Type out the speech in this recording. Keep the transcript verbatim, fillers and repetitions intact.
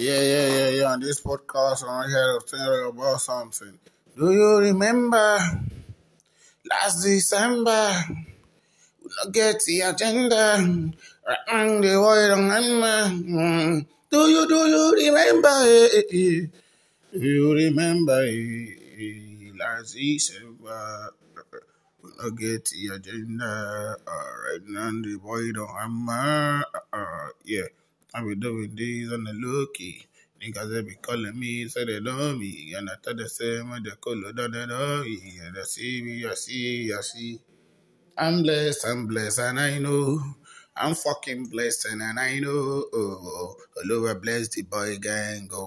Yeah, yeah, yeah, yeah. On this podcast, I had a story about something. Do you remember last December? We don't get the agenda. Around the world, do you, do you remember? Do you remember last December? We don't get the agenda. Around the world, yeah. I be doing this on the low-key. Niggas, they be calling me, say they know me. And I tell the same, they call it, they know me. And they see me, I see, I see. I'm blessed, I'm blessed, and I know. I'm fucking blessed, and I know. Oh, oh, oh. All over blessed, the boy gang, go.